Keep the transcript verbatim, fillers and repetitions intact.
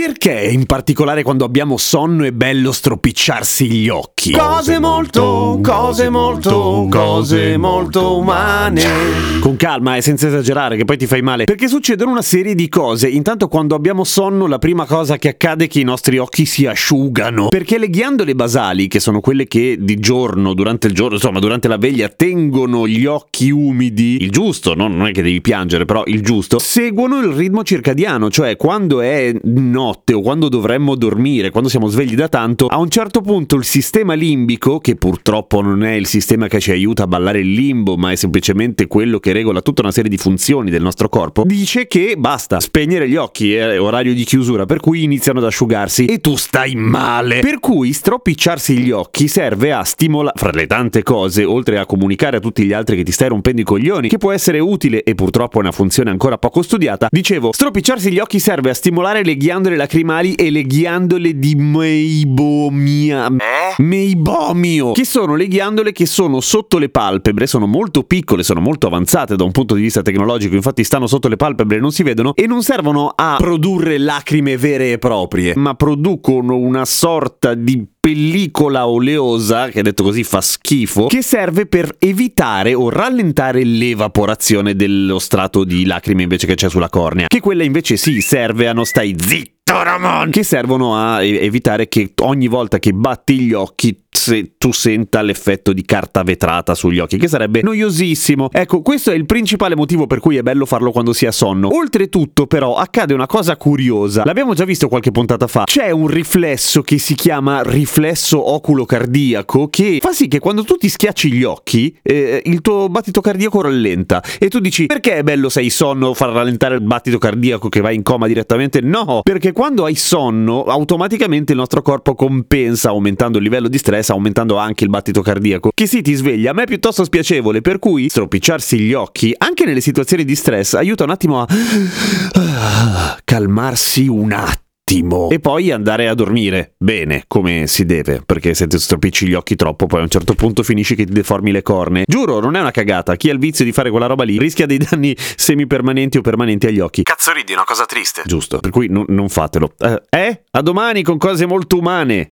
Perché in particolare quando abbiamo sonno è bello stropicciarsi gli occhi? Cose molto, cose molto, cose molto umane. Con calma e senza esagerare, che poi ti fai male, perché succedono una serie di cose. Intanto quando abbiamo sonno la prima cosa che accade è che i nostri occhi si asciugano, perché le ghiandole basali, che sono quelle che di giorno, durante il giorno, insomma durante la veglia, tengono gli occhi umidi, il giusto, no? Non è che devi piangere, però il giusto, seguono il ritmo circadiano, cioè quando è no o quando dovremmo dormire, quando siamo svegli da tanto, a un certo punto il sistema limbico, che purtroppo non è il sistema che ci aiuta a ballare il limbo, ma è semplicemente quello che regola tutta una serie di funzioni del nostro corpo, dice che basta spegnere gli occhi, è orario di chiusura, per cui iniziano ad asciugarsi e tu stai male. Per cui stropicciarsi gli occhi serve a stimolare, fra le tante cose, oltre a comunicare a tutti gli altri che ti stai rompendo i coglioni, che può essere utile e purtroppo è una funzione ancora poco studiata, dicevo, stropicciarsi gli occhi serve a stimolare le ghiandole lacrimali e le ghiandole di meibomia meibomio, che sono le ghiandole che sono sotto le palpebre, sono molto piccole, sono molto avanzate da un punto di vista tecnologico, infatti stanno sotto le palpebre e non si vedono, e non servono a produrre lacrime vere e proprie, ma producono una sorta di pellicola oleosa, che detto così fa schifo, che serve per evitare o rallentare l'evaporazione dello strato di lacrime invece che c'è sulla cornea, che quella invece sì serve a non stai zitto Ramon, che servono a evitare che ogni volta che batti gli occhi se tu senta l'effetto di carta vetrata sugli occhi, che sarebbe noiosissimo. Ecco, questo è il principale motivo per cui è bello farlo quando si ha sonno. Oltretutto però accade una cosa curiosa, l'abbiamo già visto qualche puntata fa, c'è un riflesso che si chiama riflesso oculo cardiaco, che fa sì che quando tu ti schiacci gli occhi eh, il tuo battito cardiaco rallenta, e tu dici perché è bello se hai sonno far rallentare il battito cardiaco che vai in coma direttamente? No, perché quando hai sonno automaticamente il nostro corpo compensa aumentando il livello di stress, aumentando anche il battito cardiaco, che sì ti sveglia, ma è piuttosto spiacevole, per cui stropicciarsi gli occhi anche nelle situazioni di stress aiuta un attimo a calmarsi un attimo e poi andare a dormire bene come si deve, perché se ti stropicci gli occhi troppo poi a un certo punto finisci che ti deformi le corne. Giuro, non è una cagata, chi ha il vizio di fare quella roba lì rischia dei danni semipermanenti o permanenti agli occhi. Cazzo ridi, una cosa triste. Giusto, per cui no, non fatelo. Eh, eh? A domani con cose molto umane.